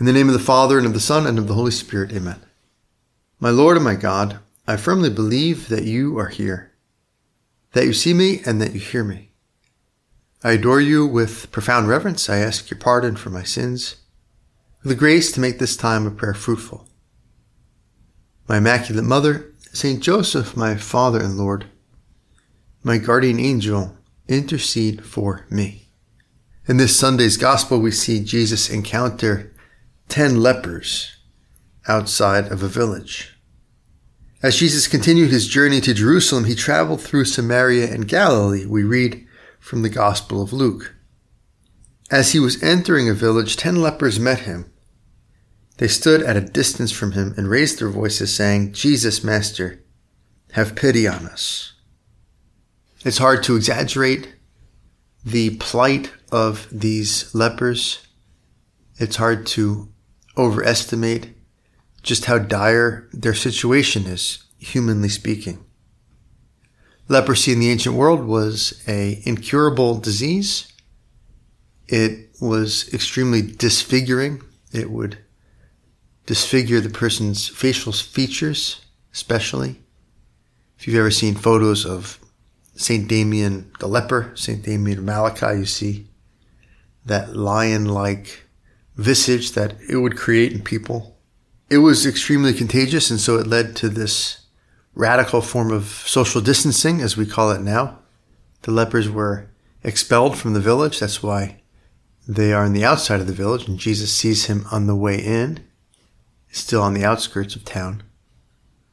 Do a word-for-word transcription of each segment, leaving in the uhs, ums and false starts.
In the name of the Father, and of the Son, and of the Holy Spirit. Amen. My Lord and my God, I firmly believe that you are here, that you see me and that you hear me. I adore you with profound reverence. I ask your pardon for my sins, for the grace to make this time of prayer fruitful. My Immaculate Mother, Saint Joseph, my Father and Lord, my guardian angel, intercede for me. In this Sunday's Gospel, we see Jesus encounter ten lepers outside of a village. As Jesus continued his journey to Jerusalem, he traveled through Samaria and Galilee, we read from the Gospel of Luke. As he was entering a village, ten lepers met him. They stood at a distance from him and raised their voices, saying, "Jesus, Master, have pity on us." It's hard to exaggerate the plight of these lepers. It's hard to overestimate just how dire their situation is, humanly speaking. Leprosy in the ancient world was an incurable disease. It was extremely disfiguring. It would disfigure the person's facial features, especially. If you've ever seen photos of Saint Damien the leper, Saint Damien of Malachi, you see that lion-like visage that it would create in people. It was extremely contagious, and so it led to this radical form of social distancing, as we call it now. The lepers were expelled from the village. That's why they are on the outside of the village, and Jesus sees him on the way in, still on the outskirts of town.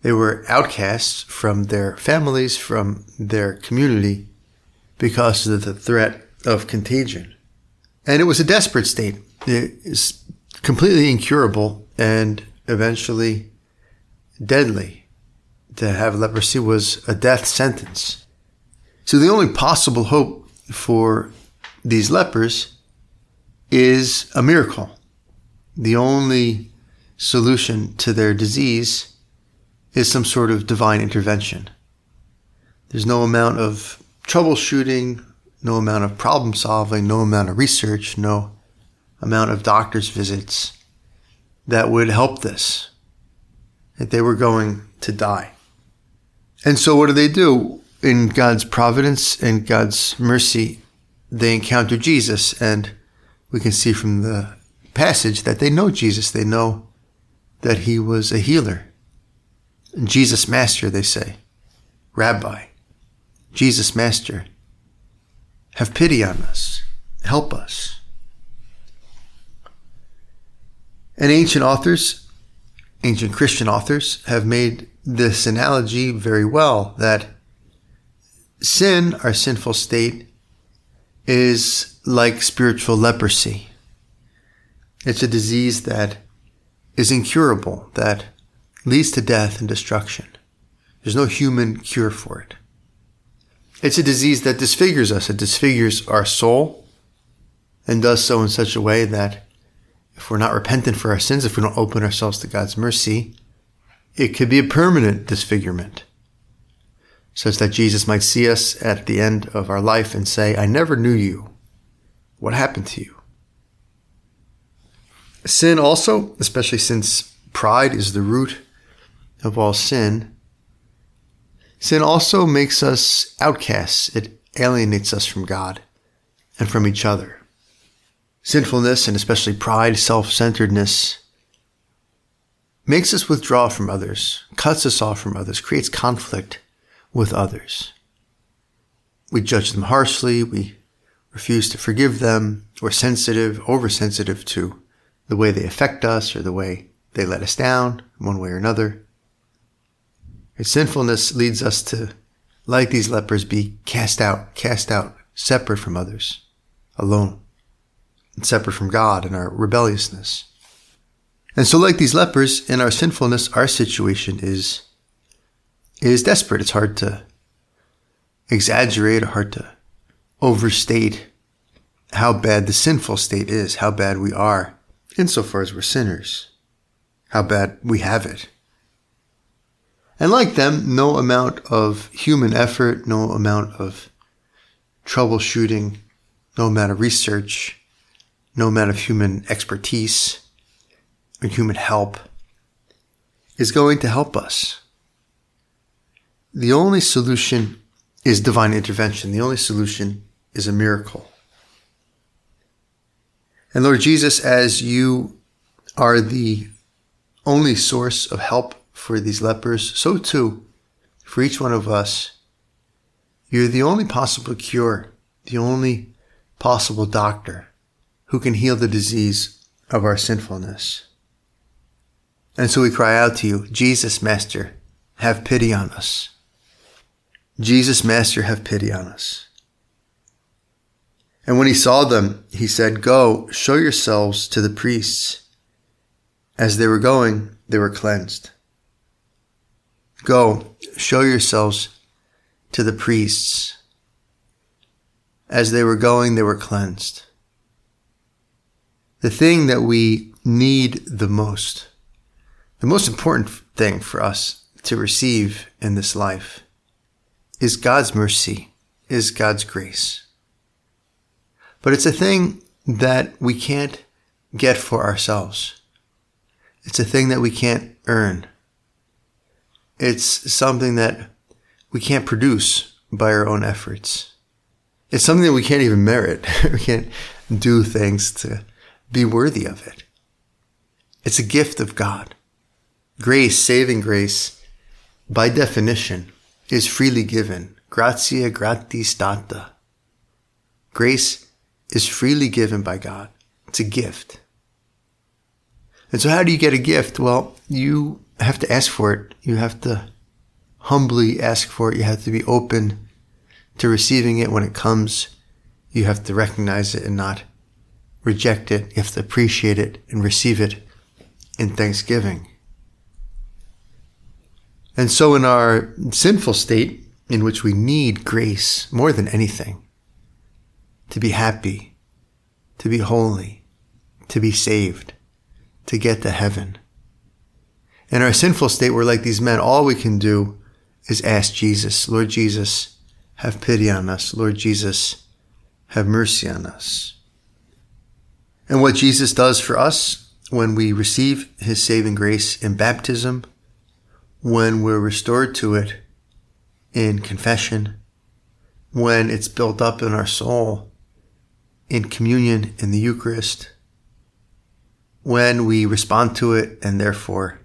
They were outcasts from their families, from their community, because of the threat of contagion. And it was a desperate state. It is completely incurable and eventually deadly. To have leprosy was a death sentence. So the only possible hope for these lepers is a miracle. The only solution to their disease is some sort of divine intervention. There's no amount of troubleshooting, no amount of problem solving, no amount of research, no amount of doctor's visits that would help this, that they were going to die. And so what do they do? In God's providence and God's mercy, they encounter Jesus, and we can see from the passage that they know Jesus. They know that he was a healer. Jesus, Master, they say. Rabbi, Jesus, Master, have pity on us. Help us. And ancient authors, ancient Christian authors, have made this analogy very well, that sin, our sinful state, is like spiritual leprosy. It's a disease that is incurable, that leads to death and destruction. There's no human cure for it. It's a disease that disfigures us. It disfigures our soul, and does so in such a way that if we're not repentant for our sins, if we don't open ourselves to God's mercy, it could be a permanent disfigurement, such that Jesus might see us at the end of our life and say, "I never knew you. What happened to you?" Sin also, especially since pride is the root of all sin, sin also makes us outcasts. It alienates us from God and from each other. Sinfulness, and especially pride, self-centeredness, makes us withdraw from others, cuts us off from others, creates conflict with others. We judge them harshly, we refuse to forgive them, we're sensitive, oversensitive to the way they affect us or the way they let us down, one way or another. And sinfulness leads us to, like these lepers, be cast out, cast out, separate from others, alone, and separate from God in our rebelliousness. And so like these lepers, in our sinfulness, our situation is, is desperate. It's hard to exaggerate, hard to overstate how bad the sinful state is, how bad we are, insofar as we're sinners, how bad we have it. And like them, no amount of human effort, no amount of troubleshooting, no amount of research, no amount of human expertise and human help is going to help us. The only solution is divine intervention. The only solution is a miracle. And Lord Jesus, as you are the only source of help for these lepers, so too, for each one of us, you're the only possible cure, the only possible doctor who can heal the disease of our sinfulness. And so we cry out to you, Jesus, Master, have pity on us. Jesus, Master, have pity on us. And when he saw them, he said, "Go, show yourselves to the priests." As they were going, they were cleansed. Go, show yourselves to the priests. As they were going, they were cleansed. The thing that we need the most, the most important thing for us to receive in this life, is God's mercy, is God's grace. But it's a thing that we can't get for ourselves. It's a thing that we can't earn. It's something that we can't produce by our own efforts. It's something that we can't even merit. We can't do things to be worthy of it. It's a gift of God. Grace, saving grace, by definition, is freely given. Gratia gratis data. Grace is freely given by God. It's a gift. And so how do you get a gift? Well, you have to ask for it. You have to humbly ask for it. You have to be open to receiving it when it comes. You have to recognize it and not reject it. You have to appreciate it and receive it in thanksgiving. And so in our sinful state, in which we need grace more than anything, to be happy, to be holy, to be saved, to get to heaven. In our sinful state, we're like these men. All we can do is ask Jesus, Lord Jesus, have pity on us. Lord Jesus, have mercy on us. And what Jesus does for us when we receive his saving grace in baptism, when we're restored to it in confession, when it's built up in our soul in communion in the Eucharist, when we respond to it and therefore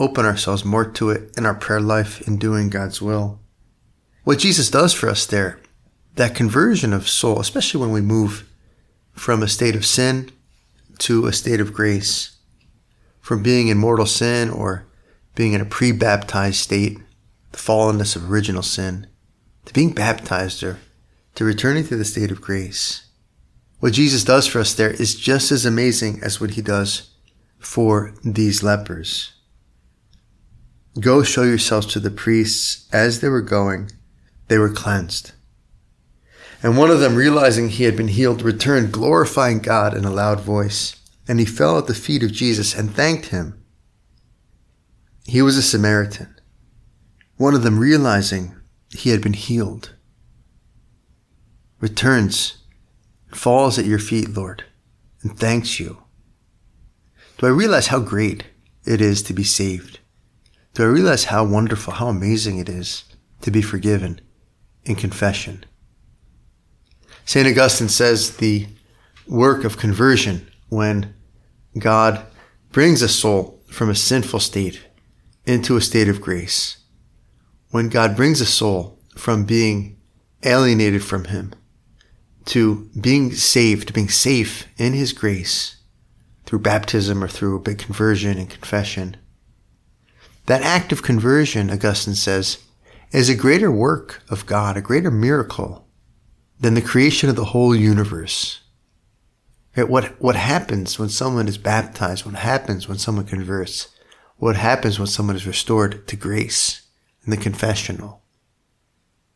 open ourselves more to it in our prayer life in doing God's will. What Jesus does for us there, that conversion of soul, especially when we move from a state of sin to a state of grace, from being in mortal sin or being in a pre-baptized state, the fallenness of original sin, to being baptized or to returning to the state of grace. What Jesus does for us there is just as amazing as what he does for these lepers. Go show yourselves to the priests. As they were going, they were cleansed. And one of them, realizing he had been healed, returned, glorifying God in a loud voice. And he fell at the feet of Jesus and thanked him. He was a Samaritan. One of them, realizing he had been healed, returns and falls at your feet, Lord, and thanks you. Do I realize how great it is to be saved? Do I realize how wonderful, how amazing it is to be forgiven in confession? Saint Augustine says the work of conversion, when God brings a soul from a sinful state into a state of grace, when God brings a soul from being alienated from him to being saved, being safe in his grace through baptism or through a big conversion and confession, that act of conversion, Augustine says, is a greater work of God, a greater miracle than the creation of the whole universe. What, what happens when someone is baptized? What happens when someone converts? What happens when someone is restored to grace in the confessional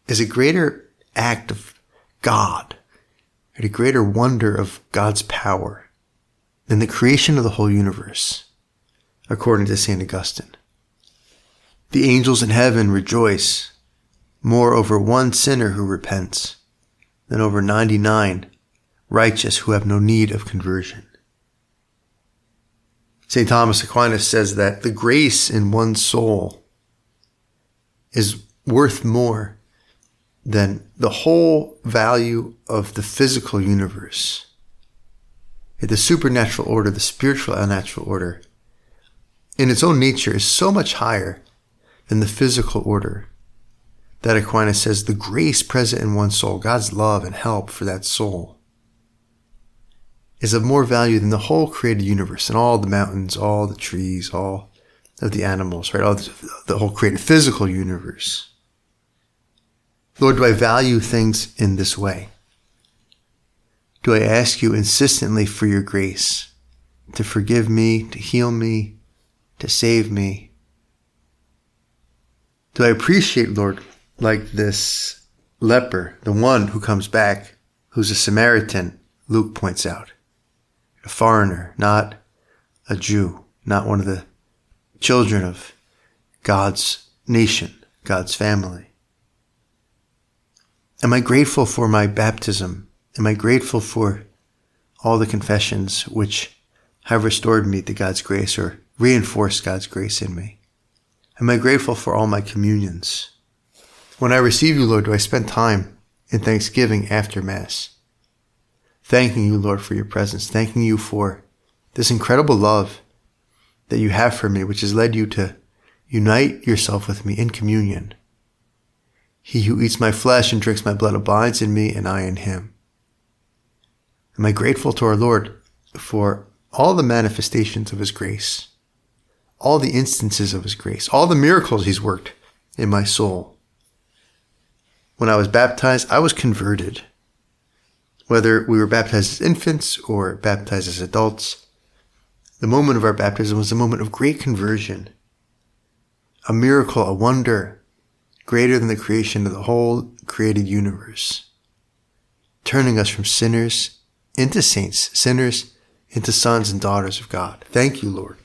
is a greater act of God and a greater wonder of God's power than the creation of the whole universe, according to Saint Augustine. The angels in heaven rejoice more over one sinner who repents than over ninety-nine righteous who have no need of conversion. Saint Thomas Aquinas says that the grace in one's soul is worth more than the whole value of the physical universe. The supernatural order, the spiritual and natural order, in its own nature is so much higher than the physical order that Aquinas says the grace present in one's soul, God's love and help for that soul, is of more value than the whole created universe and all the mountains, all the trees, all of the animals, right? All the, the whole created physical universe. Lord, do I value things in this way? Do I ask you insistently for your grace to forgive me, to heal me, to save me? Do I appreciate, Lord, like this leper, the one who comes back, who's a Samaritan, Luke points out, a foreigner, not a Jew, not one of the children of God's nation, God's family? Am I grateful for my baptism? Am I grateful for all the confessions which have restored me to God's grace or reinforced God's grace in me? Am I grateful for all my communions? When I receive you, Lord, do I spend time in thanksgiving after Mass, thanking you, Lord, for your presence, thanking you for this incredible love that you have for me, which has led you to unite yourself with me in communion. He who eats my flesh and drinks my blood abides in me, and I in him. Am I grateful to our Lord for all the manifestations of his grace, all the instances of his grace, all the miracles he's worked in my soul? When I was baptized, I was converted. Whether we were baptized as infants or baptized as adults, the moment of our baptism was a moment of great conversion, a miracle, a wonder greater than the creation of the whole created universe, turning us from sinners into saints, sinners into sons and daughters of God. Thank you, Lord.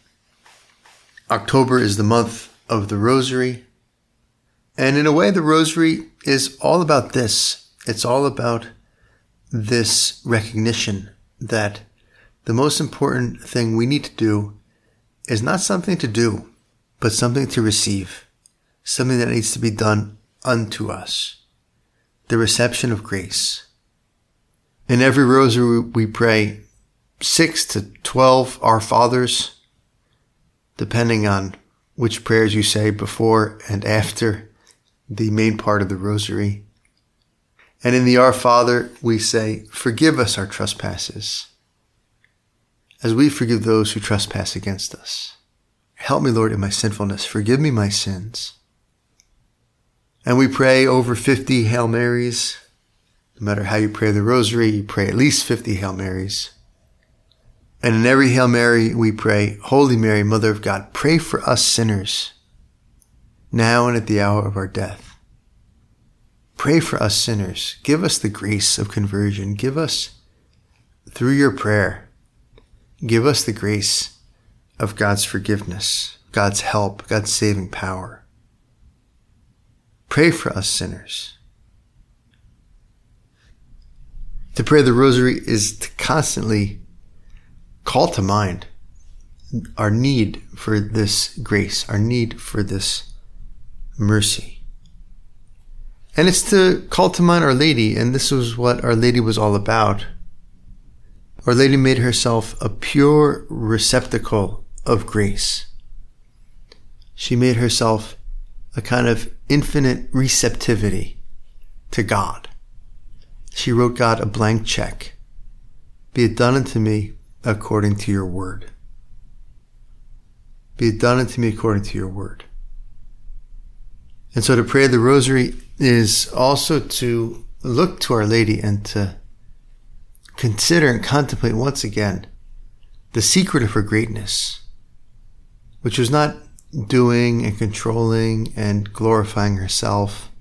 October is the month of the Rosary. And in a way, the Rosary is all about this. It's all about this recognition that the most important thing we need to do is not something to do, but something to receive, something that needs to be done unto us, the reception of grace. In every rosary, we pray six to twelve Our Fathers, depending on which prayers you say before and after the main part of the rosary. And in the Our Father, we say, forgive us our trespasses, as we forgive those who trespass against us. Help me, Lord, in my sinfulness. Forgive me my sins. And we pray over fifty Hail Marys. No matter how you pray the rosary, you pray at least fifty Hail Marys. And in every Hail Mary, we pray, Holy Mary, Mother of God, pray for us sinners, now and at the hour of our death. Pray for us sinners. Give us the grace of conversion. Give us, through your prayer, give us the grace of God's forgiveness, God's help, God's saving power. Pray for us sinners. To pray the rosary is to constantly call to mind our need for this grace, our need for this mercy. And it's to call to mind Our Lady, and this was what Our Lady was all about. Our Lady made herself a pure receptacle of grace. She made herself a kind of infinite receptivity to God. She wrote God a blank check. Be it done unto me according to your word. Be it done unto me according to your word. And so to pray the rosary is also to look to Our Lady and to consider and contemplate once again the secret of her greatness, which was not doing and controlling and glorifying herself,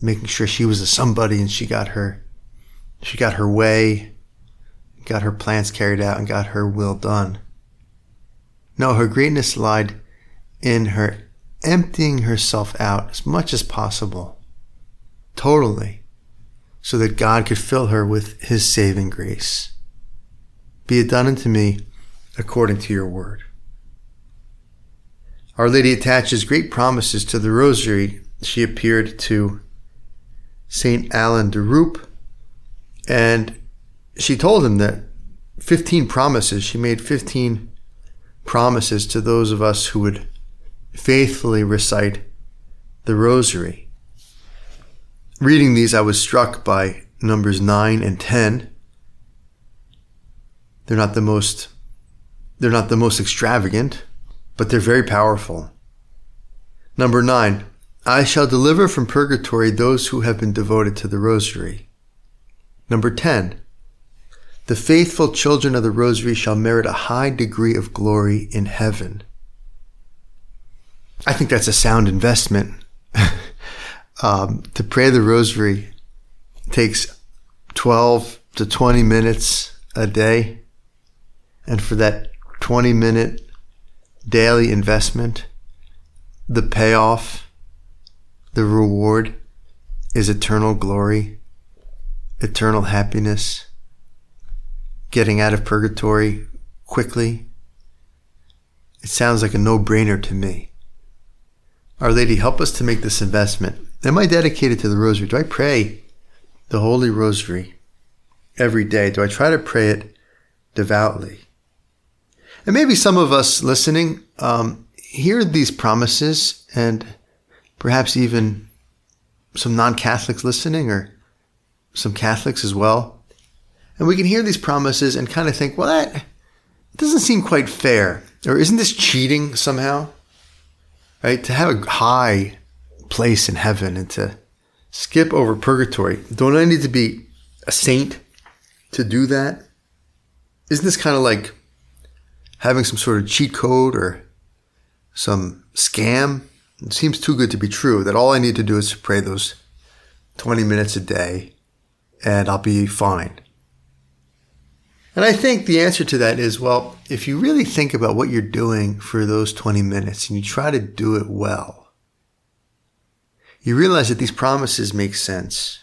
making sure she was a somebody and she got her She got her way, got her plans carried out, and got her will done. No, her greatness lied in her emptying herself out as much as possible, totally, so that God could fill her with his saving grace. Be it done unto me according to your word. Our Lady attaches great promises to the Rosary. She appeared to Saint Alan de Roup, and she told him that fifteen promises, she made fifteen promises to those of us who would faithfully recite the Rosary. Reading these, I was struck by numbers nine and ten. They're not the most, they're not the most extravagant, but they're very powerful. Number nine, I shall deliver from purgatory those who have been devoted to the Rosary. Number ten, the faithful children of the Rosary shall merit a high degree of glory in heaven. I think that's a sound investment. um, to pray the Rosary takes twelve to twenty minutes a day. And for that twenty-minute daily investment, the payoff, the reward, is eternal glory, eternal happiness, getting out of purgatory quickly. It sounds like a no-brainer to me. Our Lady, help us to make this investment. Am I dedicated to the Rosary? Do I pray the Holy Rosary every day? Do I try to pray it devoutly? And maybe some of us listening um, hear these promises, and perhaps even some non-Catholics listening, or some Catholics as well. And we can hear these promises and kind of think, well, that doesn't seem quite fair. Or isn't this cheating somehow? Right? To have a high place in heaven and to skip over purgatory. Don't I need to be a saint to do that? Isn't this kind of like having some sort of cheat code or some scam? It seems too good to be true that all I need to do is to pray those twenty minutes a day and I'll be fine. And I think the answer to that is, well, if you really think about what you're doing for those twenty minutes and you try to do it well, you realize that these promises make sense.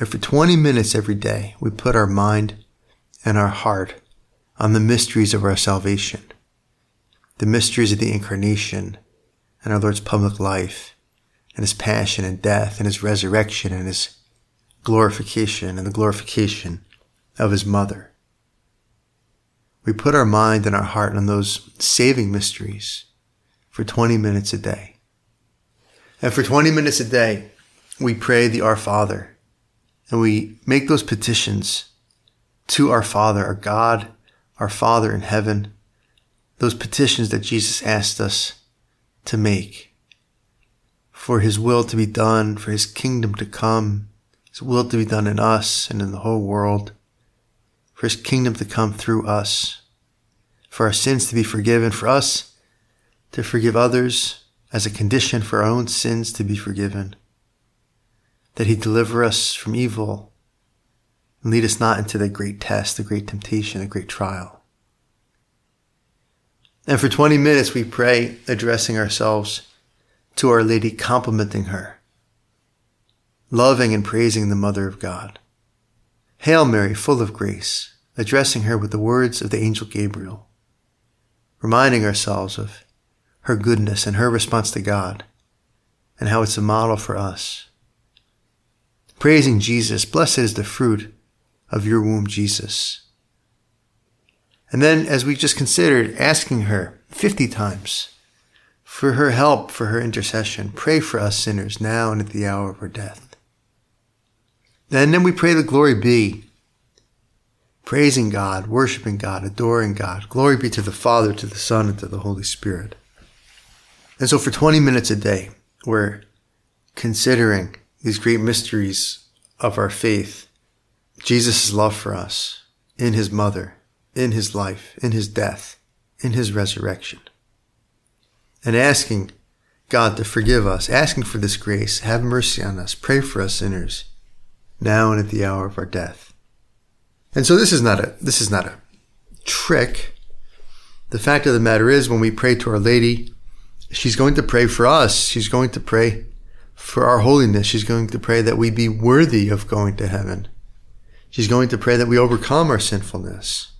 And for twenty minutes every day, we put our mind and our heart on the mysteries of our salvation, the mysteries of the Incarnation and our Lord's public life and His passion and death and His resurrection and His glorification and the glorification of His mother. We put our mind and our heart on those saving mysteries for twenty minutes a day. And for twenty minutes a day, we pray the Our Father, and we make those petitions to our Father, our God, our Father in heaven, those petitions that Jesus asked us to make for His will to be done, for His kingdom to come, His will to be done in us and in the whole world, for His kingdom to come through us, for our sins to be forgiven, for us to forgive others as a condition for our own sins to be forgiven, that He deliver us from evil and lead us not into the great test, the great temptation, the great trial. And for twenty minutes we pray, addressing ourselves to Our Lady, complimenting her, loving and praising the Mother of God. Hail Mary, full of grace, addressing her with the words of the angel Gabriel, reminding ourselves of her goodness and her response to God and how it's a model for us. Praising Jesus, blessed is the fruit of your womb, Jesus. And then, as we just considered, asking her fifty times for her help, for her intercession. Pray for us sinners now and at the hour of our death. And then we pray the glory be, praising God, worshiping God, adoring God. Glory be to the Father, to the Son, and to the Holy Spirit. And so for twenty minutes a day, we're considering these great mysteries of our faith, Jesus' love for us, in His mother, in His life, in His death, in His resurrection. And asking God to forgive us, asking for this grace, have mercy on us, pray for us sinners, now and at the hour of our death. And so this is not a this is not a trick. The fact of the matter is, when we pray to Our Lady, she's going to pray for us. She's going to pray for our holiness. She's going to pray that we be worthy of going to heaven. She's going to pray that we overcome our sinfulness.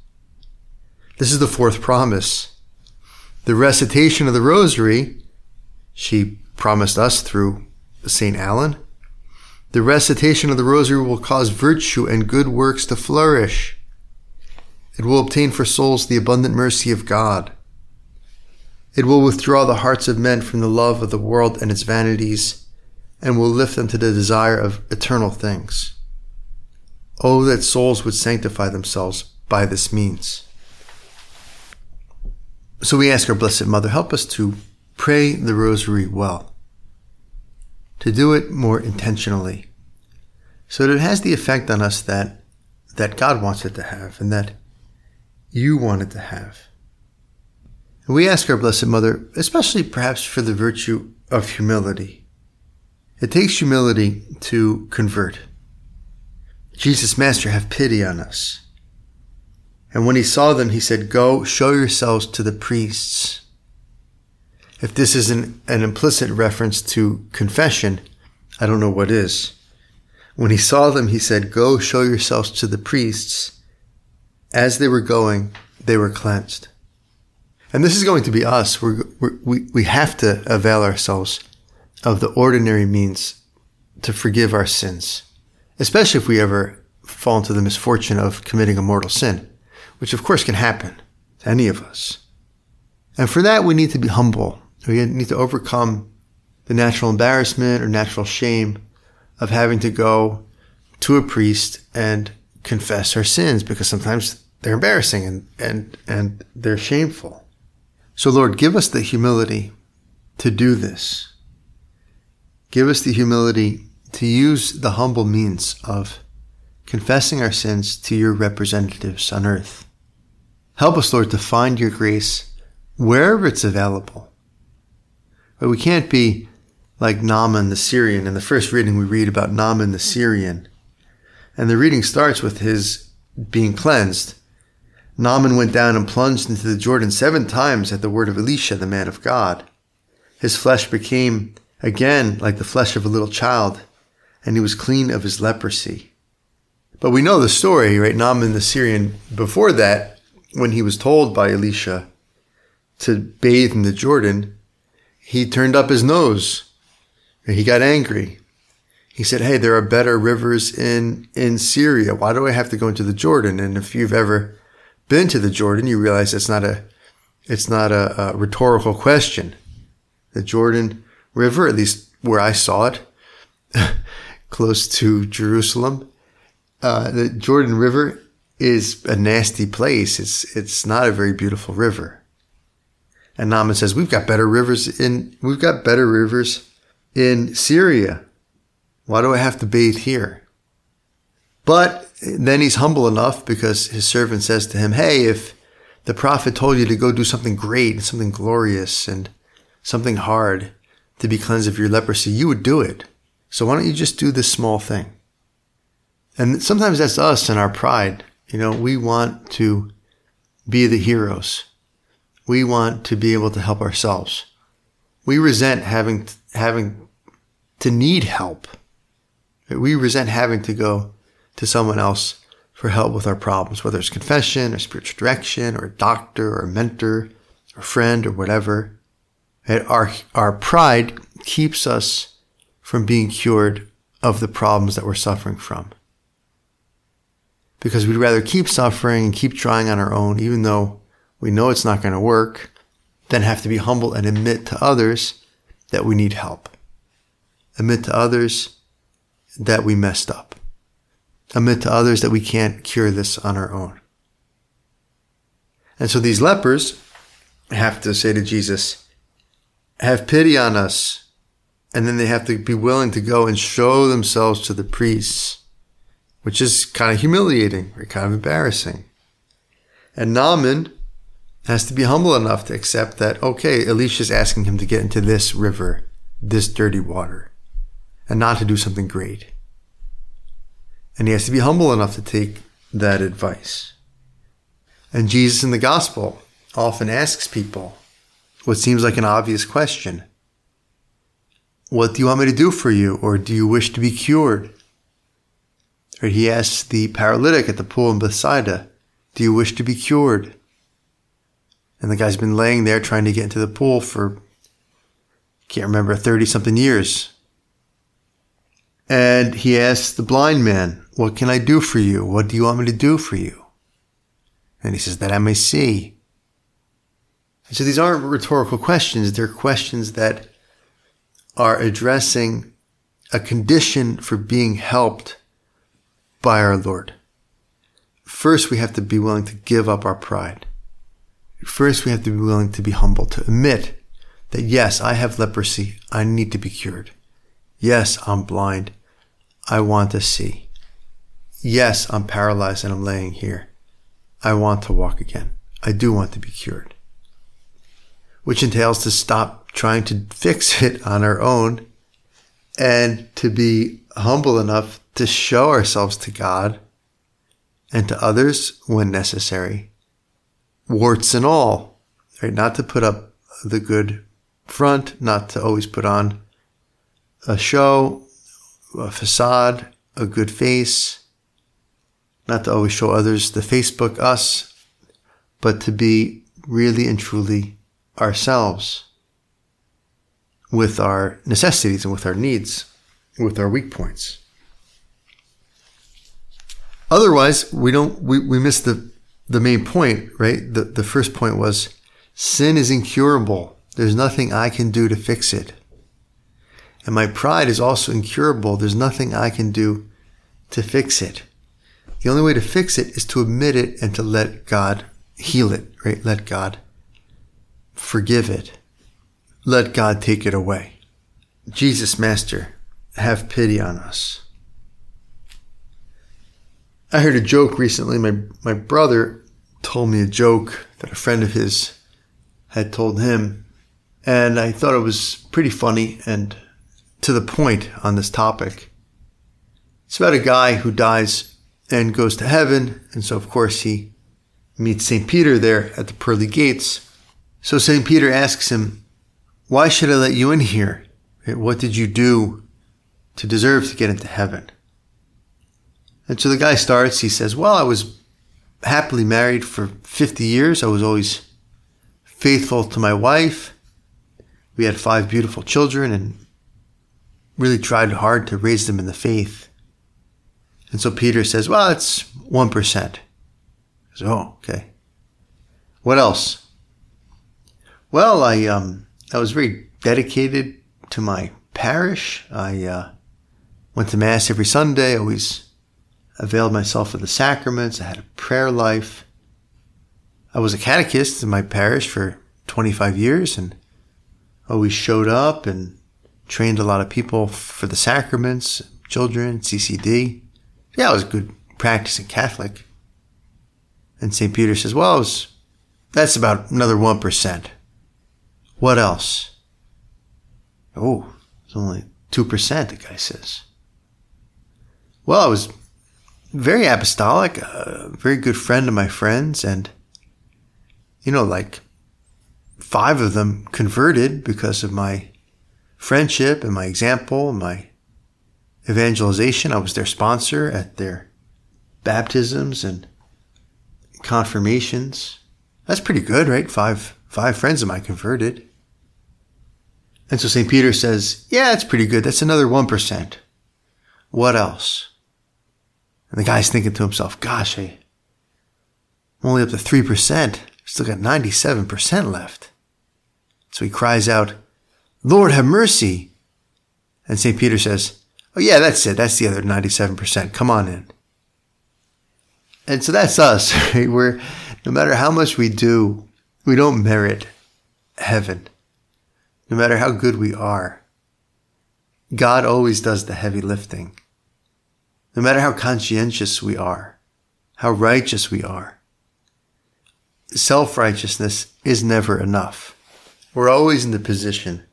This is the fourth promise. the recitation of the rosary, she promised us through Saint Alan, the recitation of the rosary will cause virtue and good works to flourish. It will obtain for souls the abundant mercy of God. It will withdraw the hearts of men from the love of the world and its vanities, and will lift them to the desire of eternal things. Oh, that souls would sanctify themselves by this means. So we ask our Blessed Mother, help us to pray the rosary well, to do it more intentionally, so that it has the effect on us that, that God wants it to have and that you want it to have. And we ask our Blessed Mother, especially perhaps for the virtue of humility. It takes humility to convert. Jesus, Master, have pity on us. And when he saw them, he said, go, show yourselves to the priests. If this is an, an implicit reference to confession, I don't know what is. When he saw them, he said, go, show yourselves to the priests. As they were going, they were cleansed. And this is going to be us. We're, we're, we we have to avail ourselves of the ordinary means to forgive our sins, especially if we ever fall into the misfortune of committing a mortal sin, which of course can happen to any of us. And for that, we need to be humble. We need to overcome the natural embarrassment or natural shame of having to go to a priest and confess our sins, because sometimes they're embarrassing and, and, and they're shameful. So Lord, give us the humility to do this. Give us the humility to use the humble means of confessing our sins to your representatives on earth. Help us, Lord, to find your grace wherever it's available. But we can't be like Naaman the Syrian. In the first reading, we read about Naaman the Syrian. And the reading starts with his being cleansed. Naaman went down and plunged into the Jordan seven times at the word of Elisha, the man of God. His flesh became again like the flesh of a little child, and he was clean of his leprosy. But we know the story, right? Naaman the Syrian, before that, when he was told by Elisha to bathe in the Jordan, he turned up his nose. He got angry. He said, hey, there are better rivers in, in Syria. Why do I have to go into the Jordan? And if you've ever been to the Jordan, you realize it's not a, it's not a, a rhetorical question. The Jordan River, at least where I saw it, close to Jerusalem. Uh, the Jordan River is a nasty place. It's it's not a very beautiful river. And Naaman says, we've got better rivers in we've got better rivers in Syria. Why do I have to bathe here? But then he's humble enough, because his servant says to him, hey, if the prophet told you to go do something great and something glorious and something hard to be cleansed of your leprosy, you would do it. So why don't you just do this small thing? And sometimes that's us and our pride. You know, we want to be the heroes. We want to be able to help ourselves. We resent having, having to need help. We resent having to go to someone else for help with our problems, whether it's confession or spiritual direction or a doctor or a mentor or friend or whatever. And our, our pride keeps us from being cured of the problems that we're suffering from, because we'd rather keep suffering and keep trying on our own, even though we know it's not going to work, than have to be humble and admit to others that we need help. Admit to others that we messed up. Admit to others that we can't cure this on our own. And so these lepers have to say to Jesus, have pity on us. And then they have to be willing to go and show themselves to the priests, which is kind of humiliating or kind of embarrassing. And Naaman has to be humble enough to accept that, okay, Elisha's asking him to get into this river, this dirty water, and not to do something great. And he has to be humble enough to take that advice. And Jesus in the gospel often asks people what seems like an obvious question. What do you want me to do for you? Or do you wish to be cured? Or he asks the paralytic at the pool in Bethsaida, do you wish to be cured? And the guy's been laying there trying to get into the pool for, can't remember, thirty-something years. And he asks the blind man, "What can I do for you? What do you want me to do for you?" And he says, "That I may see." And so these aren't rhetorical questions. They're questions that are addressing a condition for being helped by our Lord. First, we have to be willing to give up our pride. First, we have to be willing to be humble, to admit that, yes, I have leprosy. I need to be cured. Yes, I'm blind. I want to see. Yes, I'm paralyzed and I'm laying here. I want to walk again. I do want to be cured. Which entails to stop trying to fix it on our own and to be humble enough to show ourselves to God and to others when necessary, warts and all, right? Not to put up the good front, not to always put on a show, a facade, a good face, not to always show others the Facebook us, but to be really and truly ourselves with our necessities and with our needs, with our weak points. Otherwise, we don't, we, we miss the, the main point, right? The, the first point was sin is incurable. There's nothing I can do to fix it. And my pride is also incurable. There's nothing I can do to fix it. The only way to fix it is to admit it and to let God heal it, right? Let God forgive it. Let God take it away. Jesus, Master, have pity on us. I heard a joke recently. My my brother told me a joke that a friend of his had told him, and I thought it was pretty funny and to the point on this topic. It's about a guy who dies and goes to heaven, and so of course he meets Saint Peter there at the pearly gates. So Saint Peter asks him, "Why should I let you in here? What did you do to deserve to get into heaven?" And so the guy starts, he says, "Well, I was happily married for fifty years. I was always faithful to my wife. We had five beautiful children and really tried hard to raise them in the faith." And so Peter says, "Well, it's one percent. He says, "Oh, okay. What else?" "Well, I, um, I was very dedicated to my parish. I uh, went to Mass every Sunday, always availed myself of the sacraments. I had a prayer life. I was a catechist in my parish for twenty-five years and always showed up and trained a lot of people for the sacraments, children, C C D. Yeah, I was a good practicing Catholic." And Saint Peter says, "Well, I was, that's about another one percent. What else?" "Oh, it's only two percent, the guy says. "Well, I was very apostolic, a very good friend of my friends, and, you know, like five of them converted because of my friendship and my example and my evangelization. I was their sponsor at their baptisms and confirmations. That's pretty good, right? Five five friends of mine converted." And so Saint Peter says, "Yeah, it's pretty good. That's another one percent. What else?" And the guy's thinking to himself, "Gosh, I'm only up to three percent. Still got ninety-seven percent left." So he cries out, "Lord, have mercy." And Saint Peter says, "Oh yeah, that's it. That's the other ninety-seven percent. Come on in." And so that's us, right? We're, no matter how much we do, we don't merit heaven. No matter how good we are, God always does the heavy lifting. No matter how conscientious we are, how righteous we are, self-righteousness is never enough. We're always in the position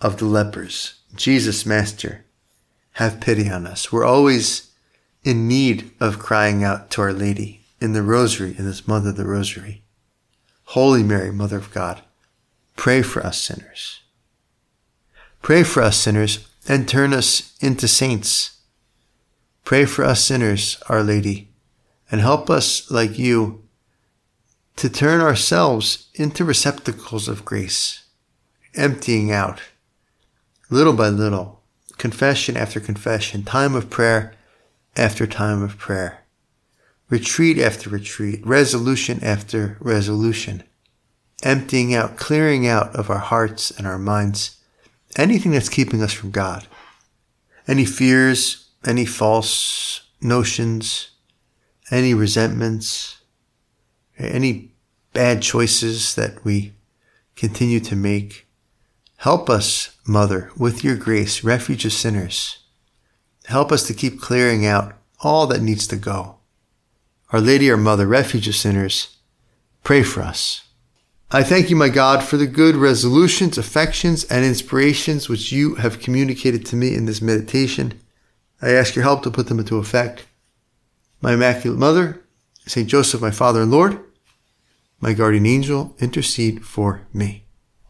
of the lepers. Jesus, Master, have pity on us. We're always in need of crying out to Our Lady in the Rosary, in this month of the Rosary. Holy Mary, Mother of God, pray for us sinners. Pray for us sinners and turn us into saints. Pray for us sinners, Our Lady, and help us, like you, to turn ourselves into receptacles of grace, emptying out, little by little, confession after confession, time of prayer after time of prayer, retreat after retreat, resolution after resolution, emptying out, clearing out of our hearts and our minds anything that's keeping us from God, any fears, any false notions, any resentments, any bad choices that we continue to make. Help us, Mother, with your grace, refuge of sinners. Help us to keep clearing out all that needs to go. Our Lady, our Mother, refuge of sinners, pray for us. I thank you, my God, for the good resolutions, affections, and inspirations which you have communicated to me in this meditation. I ask your help to put them into effect. My Immaculate Mother, Saint Joseph, my Father and Lord, my guardian angel, intercede for me.